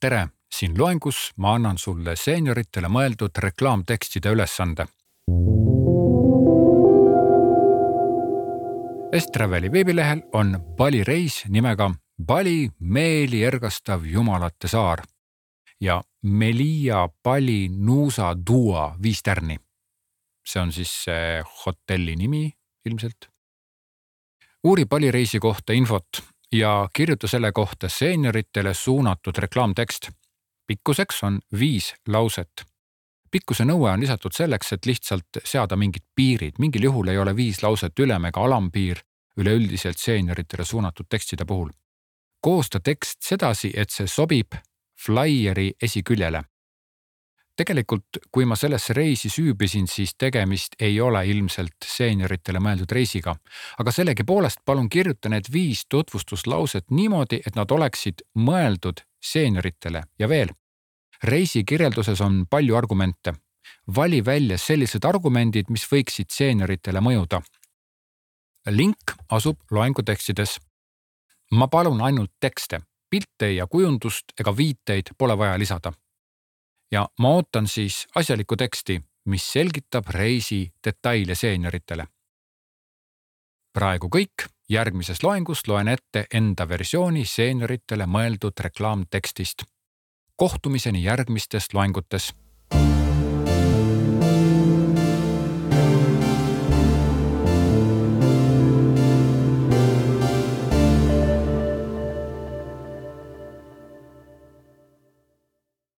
tere, siin loengus ma annan sulle seenioritele mõeldud reklaamtekstide ülesande. Estraveli veebilehel on Bali reis nimega Bali meeli ergastav Jumalate saar ja Melia Bali Nuusa Dua 5 tärni. See on siis see hotelli nimi ilmselt. Uuri Bali reisi kohta infot ja kirjuta selle kohta seenioritele suunatud reklaamtekst. Pikkuseks on 5 lauset. Pikkuse nõue on lisatud selleks, et lihtsalt seada mingid piirid. Mingil juhul ei ole 5 lauset ülem ega alampiir üleüldiselt seenioritele suunatud tekstide puhul. Koosta tekst sedasi, et see sobib flyeri esiküljele. Tegelikult, kui ma sellesse reisi süübisin, siis tegemist ei ole ilmselt seenioritele mõeldud reisiga. Aga sellegi poolest palun kirjuta need 5 tutvustuslauset niimoodi, et nad oleksid mõeldud seenioritele ja veel. Reisi kirjelduses on palju argumente. Vali välja sellised argumendid, mis võiksid seenioritele mõjuda. Link asub loengutekstides. Ma palun ainult tekste, pilte ja kujundust ega viiteid pole vaja lisada. Ja ma ootan siis asjalikku teksti, mis selgitab reisi detaile seenioritele. Praegu kõik, järgmises loengus loen ette enda versiooni seenioritele mõeldud reklaamtekstist. Kohtumiseni järgmistes loengutes!